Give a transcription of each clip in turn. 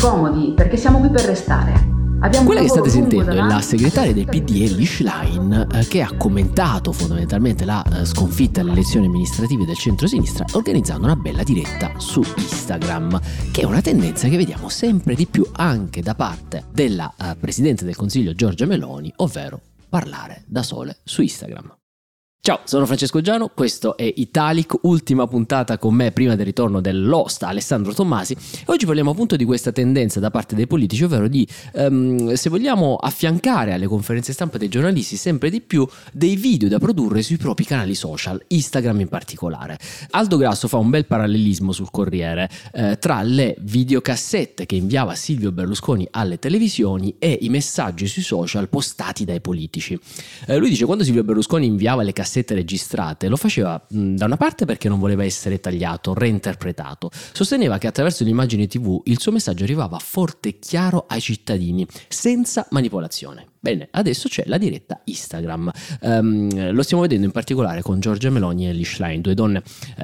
comodi, perché siamo qui per restare. Quella che state sentendo è la segretaria del PD Elly Schlein, che ha commentato fondamentalmente la sconfitta alle elezioni amministrative del centro-sinistra organizzando una bella diretta su Instagram, che è una tendenza che vediamo sempre di più anche da parte della Presidente del Consiglio Giorgia Meloni, ovvero parlare da sole su Instagram. Ciao, sono Francesco Giano, questo è Italic, ultima puntata con me prima del ritorno dell'host Alessandro Tommasi, e oggi parliamo appunto di questa tendenza da parte dei politici, ovvero di, se vogliamo, affiancare alle conferenze stampa dei giornalisti sempre di più dei video da produrre sui propri canali social, Instagram in particolare. Aldo Grasso fa un bel parallelismo sul Corriere tra le videocassette che inviava Silvio Berlusconi alle televisioni e i messaggi sui social postati dai politici. Lui dice: quando Silvio Berlusconi inviava le cassette registrate lo faceva da una parte perché non voleva essere tagliato, reinterpretato. Sosteneva che attraverso l'immagine TV il suo messaggio arrivava forte e chiaro ai cittadini, senza manipolazione. Bene, adesso c'è la diretta Instagram. Lo stiamo vedendo in particolare con Giorgia Meloni e Elly Schlein, due donne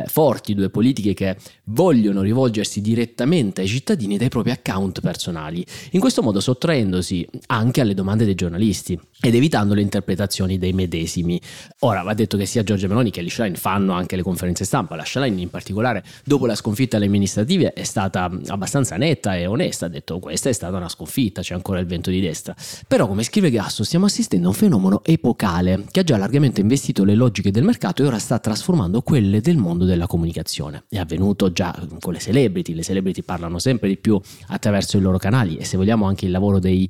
forti, due politiche che vogliono rivolgersi direttamente ai cittadini dai propri account personali, in questo modo sottraendosi anche alle domande dei giornalisti ed evitando le interpretazioni dei medesimi. Ora, va detto che sia Giorgia Meloni che Elly Schlein fanno anche le conferenze stampa. La Schlein in particolare, dopo la sconfitta alle amministrative, è stata abbastanza netta e onesta, ha detto: questa è stata una sconfitta, c'è ancora il vento di destra. Però, come scrive Grasso, stiamo assistendo a un fenomeno epocale che ha già largamente investito le logiche del mercato e ora sta trasformando quelle del mondo della comunicazione. È avvenuto già con le celebrity parlano sempre di più attraverso i loro canali, e se vogliamo anche il lavoro dei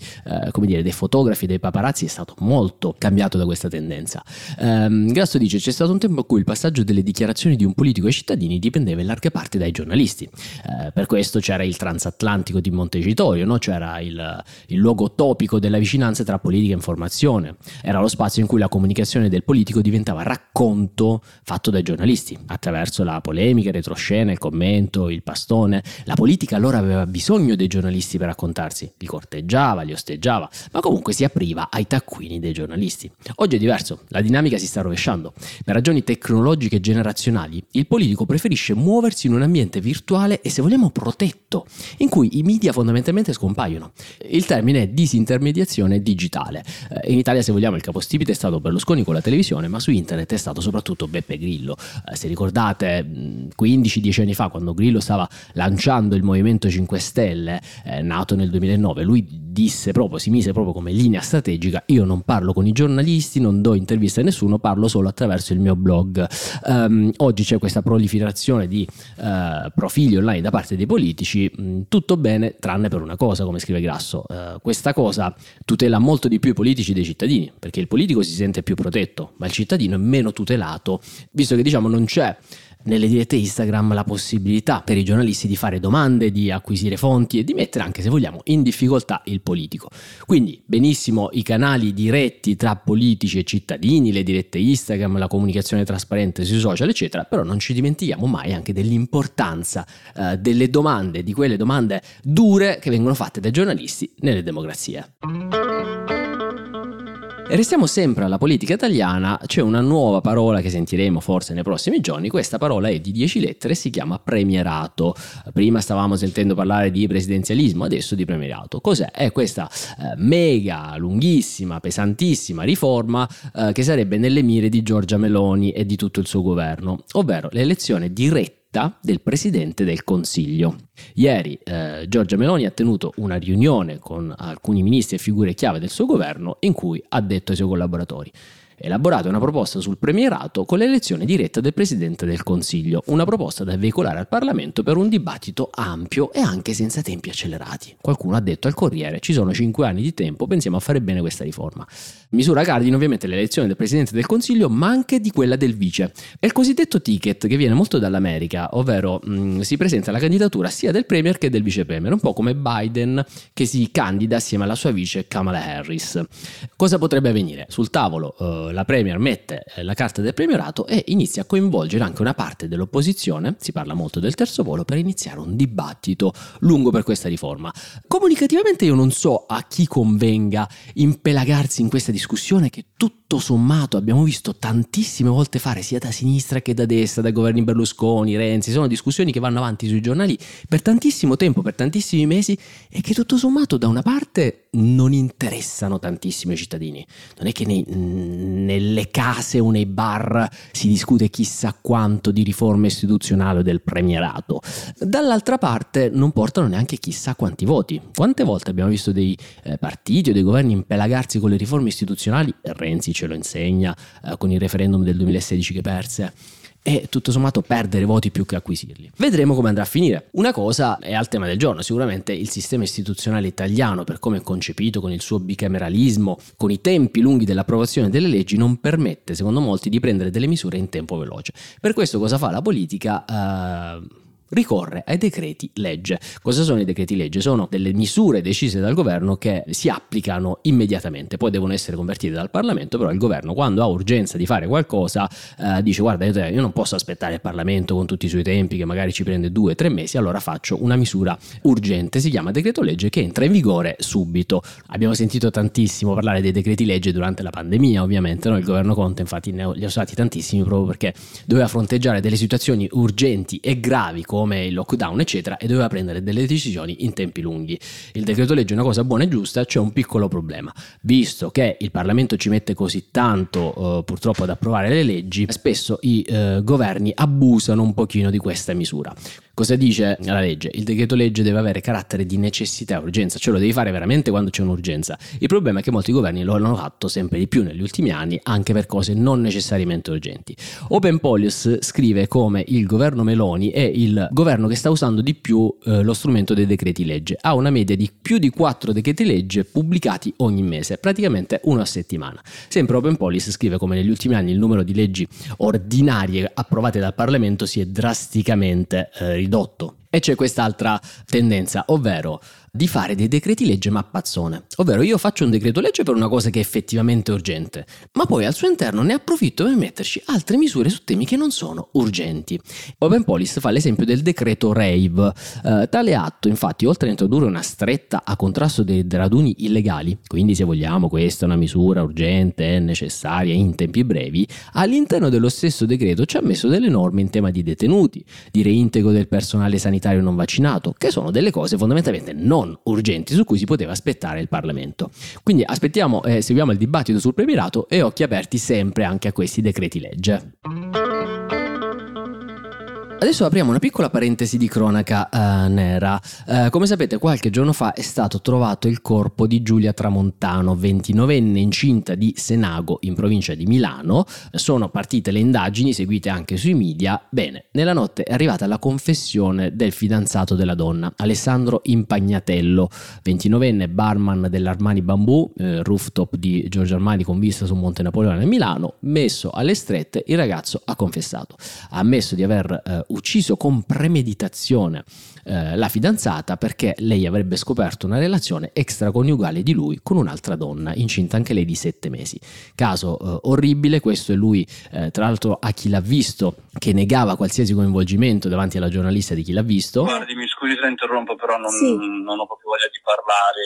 fotografi, dei paparazzi è stato molto cambiato da questa tendenza. Grasso dice: c'è stato un tempo in cui il passaggio delle dichiarazioni di un politico ai cittadini dipendeva in larga parte dai giornalisti, per questo c'era il transatlantico di Montecitorio, no? C'era il luogo topico della vicinanza tra politica e informazione, era lo spazio in cui la comunicazione del politico diventava racconto fatto dai giornalisti attraverso la polemica, il retroscena, il commento, il pastone. La politica allora aveva bisogno dei giornalisti per raccontarsi, li corteggiava, li osteggiava, ma comunque si apriva ai taccuini dei giornalisti. Oggi è diverso, la dinamica si sta rovesciando. Per ragioni tecnologiche e generazionali il politico preferisce muoversi in un ambiente virtuale e, se vogliamo, protetto, in cui i media fondamentalmente scompaiono. Il termine è disintermediazione digitale. In Italia, se vogliamo, il capostipite è stato Berlusconi con la televisione, ma su internet è stato soprattutto Beppe Grillo. Se ricordate, 15-10 anni fa, quando Grillo stava lanciando il Movimento 5 Stelle, nato nel 2009, lui disse proprio, si mise proprio come linea strategica: io non parlo con i giornalisti, non do interviste a nessuno, parlo solo attraverso il mio blog. Oggi c'è questa proliferazione di profili online da parte dei politici, tutto bene tranne per una cosa, come scrive Grasso. Questa cosa tutela molto di più i politici dei cittadini, perché il politico si sente più protetto, ma il cittadino è meno tutelato, visto che, diciamo, non c'è nelle dirette Instagram la possibilità per i giornalisti di fare domande, di acquisire fonti e di mettere anche, se vogliamo, in difficoltà il politico. Quindi benissimo i canali diretti tra politici e cittadini, le dirette Instagram, la comunicazione trasparente sui social eccetera, però non ci dimentichiamo mai anche dell'importanza delle domande, di quelle domande dure che vengono fatte dai giornalisti nelle democrazie. E restiamo sempre alla politica italiana. C'è una nuova parola che sentiremo forse nei prossimi giorni. Questa parola è di 10 lettere e si chiama premierato. Prima stavamo sentendo parlare di presidenzialismo, adesso di premierato. Cos'è? È questa mega, lunghissima, pesantissima riforma che sarebbe nelle mire di Giorgia Meloni e di tutto il suo governo, ovvero l'elezione diretta del Presidente del Consiglio. Ieri Giorgia Meloni ha tenuto una riunione con alcuni ministri e figure chiave del suo governo, in cui ha detto ai suoi collaboratori: elaborate una proposta sul premierato con l'elezione diretta del Presidente del Consiglio, una proposta da veicolare al Parlamento per un dibattito ampio e anche senza tempi accelerati. Qualcuno ha detto al Corriere: ci sono 5 anni di tempo, pensiamo a fare bene questa riforma. Misura cardine ovviamente l'elezione del Presidente del Consiglio, ma anche di quella del Vice. È il cosiddetto ticket, che viene molto dall'America, ovvero si presenta la candidatura sia del Premier che del Vice Premier, un po' come Biden che si candida assieme alla sua vice Kamala Harris. Cosa potrebbe avvenire? Sul tavolo la Premier mette la carta del premierato e inizia a coinvolgere anche una parte dell'opposizione, si parla molto del terzo polo, per iniziare un dibattito lungo per questa riforma. Comunicativamente io non so a chi convenga impelagarsi in questa discussione che tutto sommato abbiamo visto tantissime volte fare sia da sinistra che da destra, da governi Berlusconi, Renzi. Sono discussioni che vanno avanti sui giornali per tantissimo tempo, per tantissimi mesi, e che tutto sommato da una parte non interessano tantissimo i cittadini. Non è che nelle case o nei bar si discute chissà quanto di riforma istituzionale o del premierato. Dall'altra parte non portano neanche chissà quanti voti. Quante volte abbiamo visto dei partiti o dei governi impelagarsi con le riforme istituzionali? Renzi ce lo insegna con il referendum del 2016 che perse. E tutto sommato perdere voti più che acquisirli. Vedremo come andrà a finire. Una cosa è al tema del giorno, sicuramente il sistema istituzionale italiano, per come è concepito, con il suo bicameralismo, con i tempi lunghi dell'approvazione delle leggi, non permette, secondo molti, di prendere delle misure in tempo veloce. Per questo cosa fa la politica? Ricorre ai decreti legge. Cosa sono i decreti legge? Sono delle misure decise dal governo che si applicano immediatamente, poi devono essere convertite dal Parlamento, però il governo, quando ha urgenza di fare qualcosa, dice: guarda, io non posso aspettare il Parlamento con tutti i suoi tempi, che magari ci prende 2 o 3 mesi, allora faccio una misura urgente, si chiama decreto legge, che entra in vigore subito. Abbiamo sentito tantissimo parlare dei decreti legge durante la pandemia, ovviamente, no? Il governo Conte infatti ne ha usati tantissimi proprio perché doveva fronteggiare delle situazioni urgenti e gravi come il lockdown eccetera, e doveva prendere delle decisioni in tempi lunghi. Il decreto legge è una cosa buona e giusta, c'è un piccolo problema: visto che il Parlamento ci mette così tanto purtroppo ad approvare le leggi, spesso i governi abusano un pochino di questa misura. Cosa dice la legge? Il decreto legge deve avere carattere di necessità e urgenza, cioè lo devi fare veramente quando c'è un'urgenza. Il problema è che molti governi lo hanno fatto sempre di più negli ultimi anni, anche per cose non necessariamente urgenti. Openpolis scrive come il governo Meloni è il governo che sta usando di più lo strumento dei decreti legge. Ha una media di più di 4 decreti legge pubblicati ogni mese, praticamente uno a settimana. Sempre Openpolis scrive come negli ultimi anni il numero di leggi ordinarie approvate dal Parlamento si è drasticamente ridotto. E c'è quest'altra tendenza, ovvero di fare dei decreti legge mappazzone, ovvero io faccio un decreto legge per una cosa che è effettivamente urgente, ma poi al suo interno ne approfitto per metterci altre misure su temi che non sono urgenti. Openpolis fa l'esempio del decreto RAVE. Tale atto, infatti, oltre a introdurre una stretta a contrasto dei raduni illegali, quindi se vogliamo questa è una misura urgente, necessaria, in tempi brevi, all'interno dello stesso decreto ci ha messo delle norme in tema di detenuti, di reintegro del personale sanitario non vaccinato, che sono delle cose fondamentalmente non urgenti su cui si poteva aspettare il Parlamento. Quindi aspettiamo e seguiamo il dibattito sul premierato, e occhi aperti sempre anche a questi decreti legge. Adesso apriamo una piccola parentesi di cronaca nera. Come sapete, qualche giorno fa è stato trovato il corpo di Giulia Tramontano, 29enne, incinta di Senago, in provincia di Milano. Sono partite le indagini, seguite anche sui media. Bene, nella notte è arrivata la confessione del fidanzato della donna, Alessandro Impagnatello, 29enne, barman dell'Armani Bambù, rooftop di Giorgio Armani con vista su Monte Napoleone a Milano. Messo alle strette, il ragazzo ha confessato. Ha ammesso di aver ucciso con premeditazione la fidanzata, perché lei avrebbe scoperto una relazione extraconiugale di lui con un'altra donna, incinta anche lei di 7 mesi. Caso orribile questo, e lui tra l'altro a Chi l'ha visto, che negava qualsiasi coinvolgimento davanti alla giornalista di Chi l'ha visto. Guardi, mi scusi se interrompo, però non ho proprio voglia di parlare.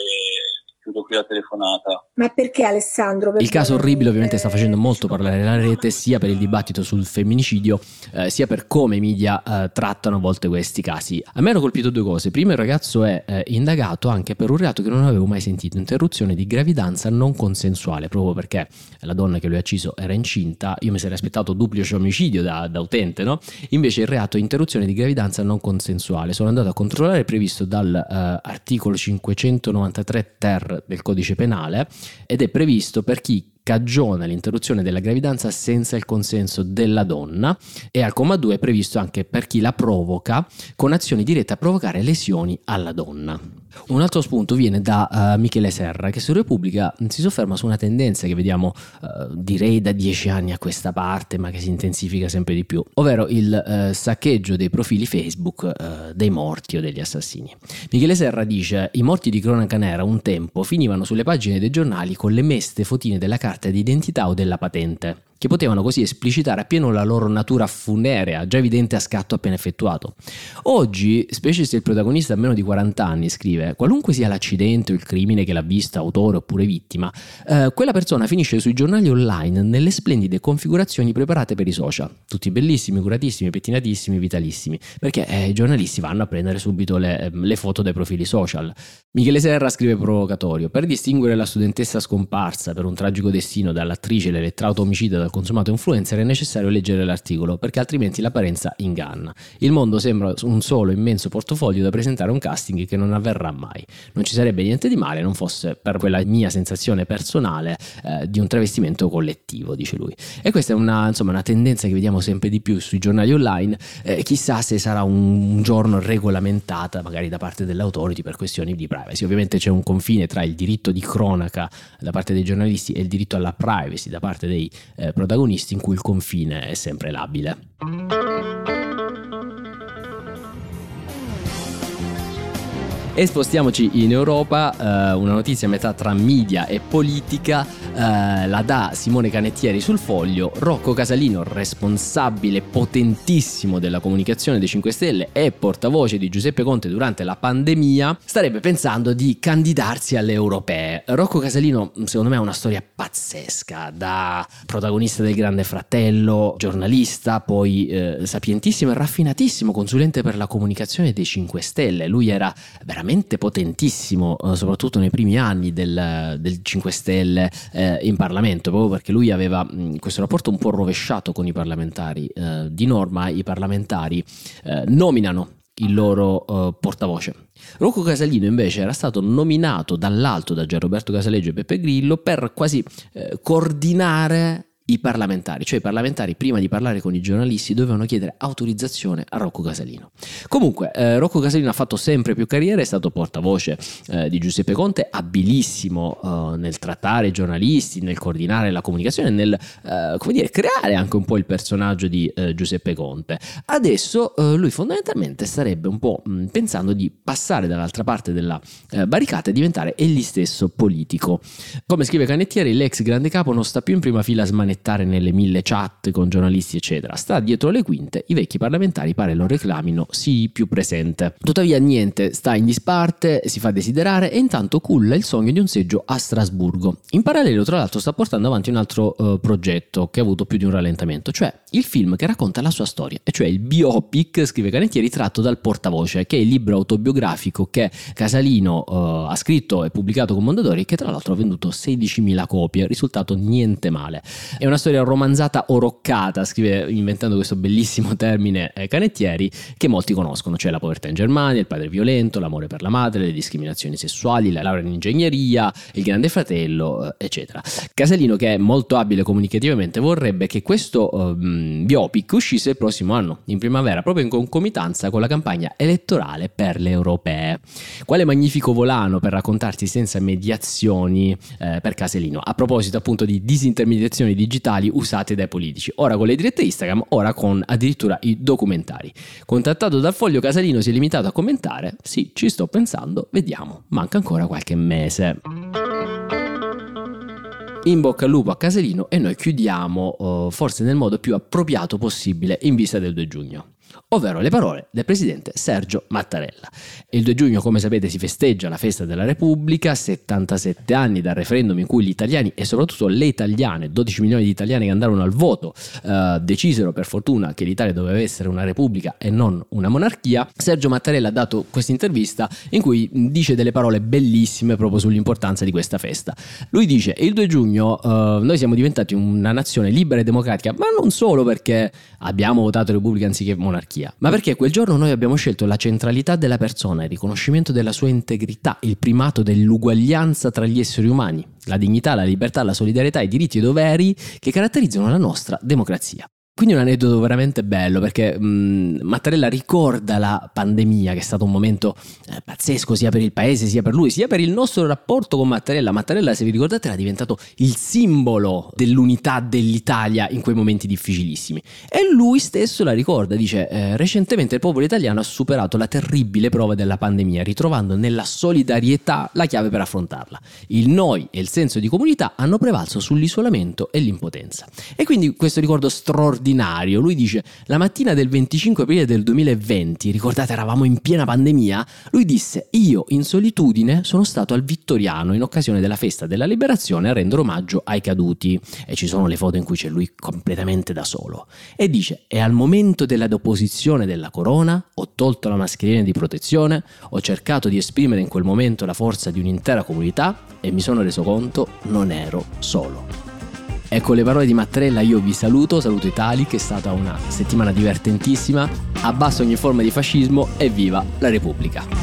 Chiudo qui la telefonata. Ma perché, Alessandro? Perché il caso orribile ovviamente sta facendo molto parlare la rete, sia per il dibattito sul femminicidio, sia per come i media trattano a volte questi casi. A me hanno colpito 2 cose. Prima, il ragazzo è indagato anche per un reato che non avevo mai sentito: interruzione di gravidanza non consensuale, proprio perché la donna che lui ha ucciso era incinta. Io mi sarei aspettato duplice omicidio da utente, no? Invece il reato è interruzione di gravidanza non consensuale. Sono andato a controllare, è previsto dall'articolo 593 ter del codice penale, ed è previsto per chi cagiona l'interruzione della gravidanza senza il consenso della donna, e al comma 2 è previsto anche per chi la provoca con azioni dirette a provocare lesioni alla donna. Un altro spunto viene da Michele Serra, che su Repubblica si sofferma su una tendenza che vediamo direi da 10 anni a questa parte, ma che si intensifica sempre di più, ovvero il saccheggio dei profili Facebook dei morti o degli assassini. Michele Serra dice: i morti di cronaca nera un tempo finivano sulle pagine dei giornali con le meste fotine della carta carta d'identità o della patente, che potevano così esplicitare appieno la loro natura funerea, già evidente a scatto appena effettuato. Oggi, specie se il protagonista ha meno di 40 anni, scrive, qualunque sia l'accidente o il crimine che l'ha vista, autore oppure vittima, quella persona finisce sui giornali online nelle splendide configurazioni preparate per i social. Tutti bellissimi, curatissimi, pettinatissimi, vitalissimi, perché i giornalisti vanno a prendere subito le foto dai profili social. Michele Serra scrive provocatorio, per distinguere la studentessa scomparsa per un tragico destino dall'attrice l'elettrauto omicida dal consumato influencer è necessario leggere l'articolo, perché altrimenti l'apparenza inganna. Il mondo sembra un solo immenso portafoglio da presentare a un casting che non avverrà mai. Non ci sarebbe niente di male, non fosse per quella mia sensazione personale di un travestimento collettivo, dice lui. E questa è una tendenza che vediamo sempre di più sui giornali online. Chissà se sarà un giorno regolamentata magari da parte dell'autority per questioni di privacy. Ovviamente c'è un confine tra il diritto di cronaca da parte dei giornalisti e il diritto alla privacy da parte dei protagonisti, in cui il confine è sempre labile. E spostiamoci in Europa, una notizia a metà tra media e politica, la dà Simone Canettieri sul Foglio. Rocco Casalino, responsabile potentissimo della comunicazione dei 5 Stelle e portavoce di Giuseppe Conte durante la pandemia, starebbe pensando di candidarsi alle europee. Rocco Casalino, secondo me, ha una storia pazzesca, da protagonista del Grande Fratello, giornalista, poi sapientissimo e raffinatissimo consulente per la comunicazione dei 5 Stelle. Lui era veramente potentissimo, soprattutto nei primi anni del 5 Stelle in Parlamento, proprio perché lui aveva questo rapporto un po' rovesciato con i parlamentari. Di norma i parlamentari nominano il loro portavoce. Rocco Casalino invece era stato nominato dall'alto, da Gianroberto Casaleggio e Beppe Grillo, per quasi coordinare i parlamentari, cioè i parlamentari prima di parlare con i giornalisti dovevano chiedere autorizzazione a Rocco Casalino. Comunque Rocco Casalino ha fatto sempre più carriera, è stato portavoce di Giuseppe Conte, abilissimo nel trattare i giornalisti, nel coordinare la comunicazione, nel creare anche un po' il personaggio di Giuseppe Conte. Adesso lui fondamentalmente starebbe un po' pensando di passare dall'altra parte della barricata e diventare egli stesso politico. Come scrive Canettieri, l'ex grande capo non sta più in prima fila a smanettare nelle mille chat con giornalisti eccetera, sta dietro le quinte, i vecchi parlamentari pare lo reclamino sii più presente. Tuttavia niente, sta in disparte, si fa desiderare e intanto culla il sogno di un seggio a Strasburgo. In parallelo, tra l'altro, sta portando avanti un altro progetto che ha avuto più di un rallentamento, cioè il film che racconta la sua storia, e cioè il biopic, scrive Canettieri, tratto dal Portavoce, che è il libro autobiografico che Casalino ha scritto e pubblicato con Mondadori, che tra l'altro ha venduto 16.000 copie, risultato niente male. È una storia romanzata o roccata, scrive, inventando questo bellissimo termine Canettieri, che molti conoscono, cioè la povertà in Germania, il padre violento, l'amore per la madre, le discriminazioni sessuali, la laurea in ingegneria, il Grande Fratello, eccetera. Casalino, che è molto abile comunicativamente, vorrebbe che questo biopic uscisse il prossimo anno, in primavera, proprio in concomitanza con la campagna elettorale per le europee. Quale magnifico volano per raccontarti senza mediazioni per Casalino, a proposito appunto di disintermediazioni digitali usate dai politici, ora con le dirette Instagram, ora con addirittura i documentari. Contattato dal Foglio, Casalino si è limitato a commentare: sì, ci sto pensando, vediamo, manca ancora qualche mese. In bocca al lupo a Casalino, e noi chiudiamo forse nel modo più appropriato possibile in vista del 2 giugno. Ovvero le parole del presidente Sergio Mattarella. Il 2 giugno, come sapete, si festeggia la Festa della Repubblica, 77 anni dal referendum in cui gli italiani e soprattutto le italiane, 12 milioni di italiani che andarono al voto, decisero per fortuna che l'Italia doveva essere una repubblica e non una monarchia. Sergio Mattarella ha dato questa intervista in cui dice delle parole bellissime proprio sull'importanza di questa festa. Lui dice: il 2 giugno noi siamo diventati una nazione libera e democratica, ma non solo perché abbiamo votato repubblica anziché monarchia, ma perché quel giorno noi abbiamo scelto la centralità della persona, il riconoscimento della sua integrità, il primato dell'uguaglianza tra gli esseri umani, la dignità, la libertà, la solidarietà, i diritti e i doveri che caratterizzano la nostra democrazia. Quindi un aneddoto veramente bello, perché Mattarella ricorda la pandemia, che è stato un momento pazzesco sia per il paese, sia per lui, sia per il nostro rapporto con Mattarella. Mattarella, se vi ricordate, era diventato il simbolo dell'unità dell'Italia in quei momenti difficilissimi, e lui stesso la ricorda, dice: recentemente il popolo italiano ha superato la terribile prova della pandemia, ritrovando nella solidarietà la chiave per affrontarla. Il noi e il senso di comunità hanno prevalso sull'isolamento e l'impotenza. E quindi questo ricordo straordinario, lui dice: la mattina del 25 aprile del 2020, ricordate, eravamo in piena pandemia, lui disse: io in solitudine sono stato al Vittoriano in occasione della Festa della Liberazione a rendere omaggio ai caduti, e ci sono le foto in cui c'è lui completamente da solo, e dice: e al momento della deposizione della corona ho tolto la mascherina di protezione, ho cercato di esprimere in quel momento la forza di un'intera comunità e mi sono reso conto non ero solo. E con le parole di Mattarella io vi saluto, saluto Italic, è stata una settimana divertentissima, abbasso ogni forma di fascismo e viva la Repubblica!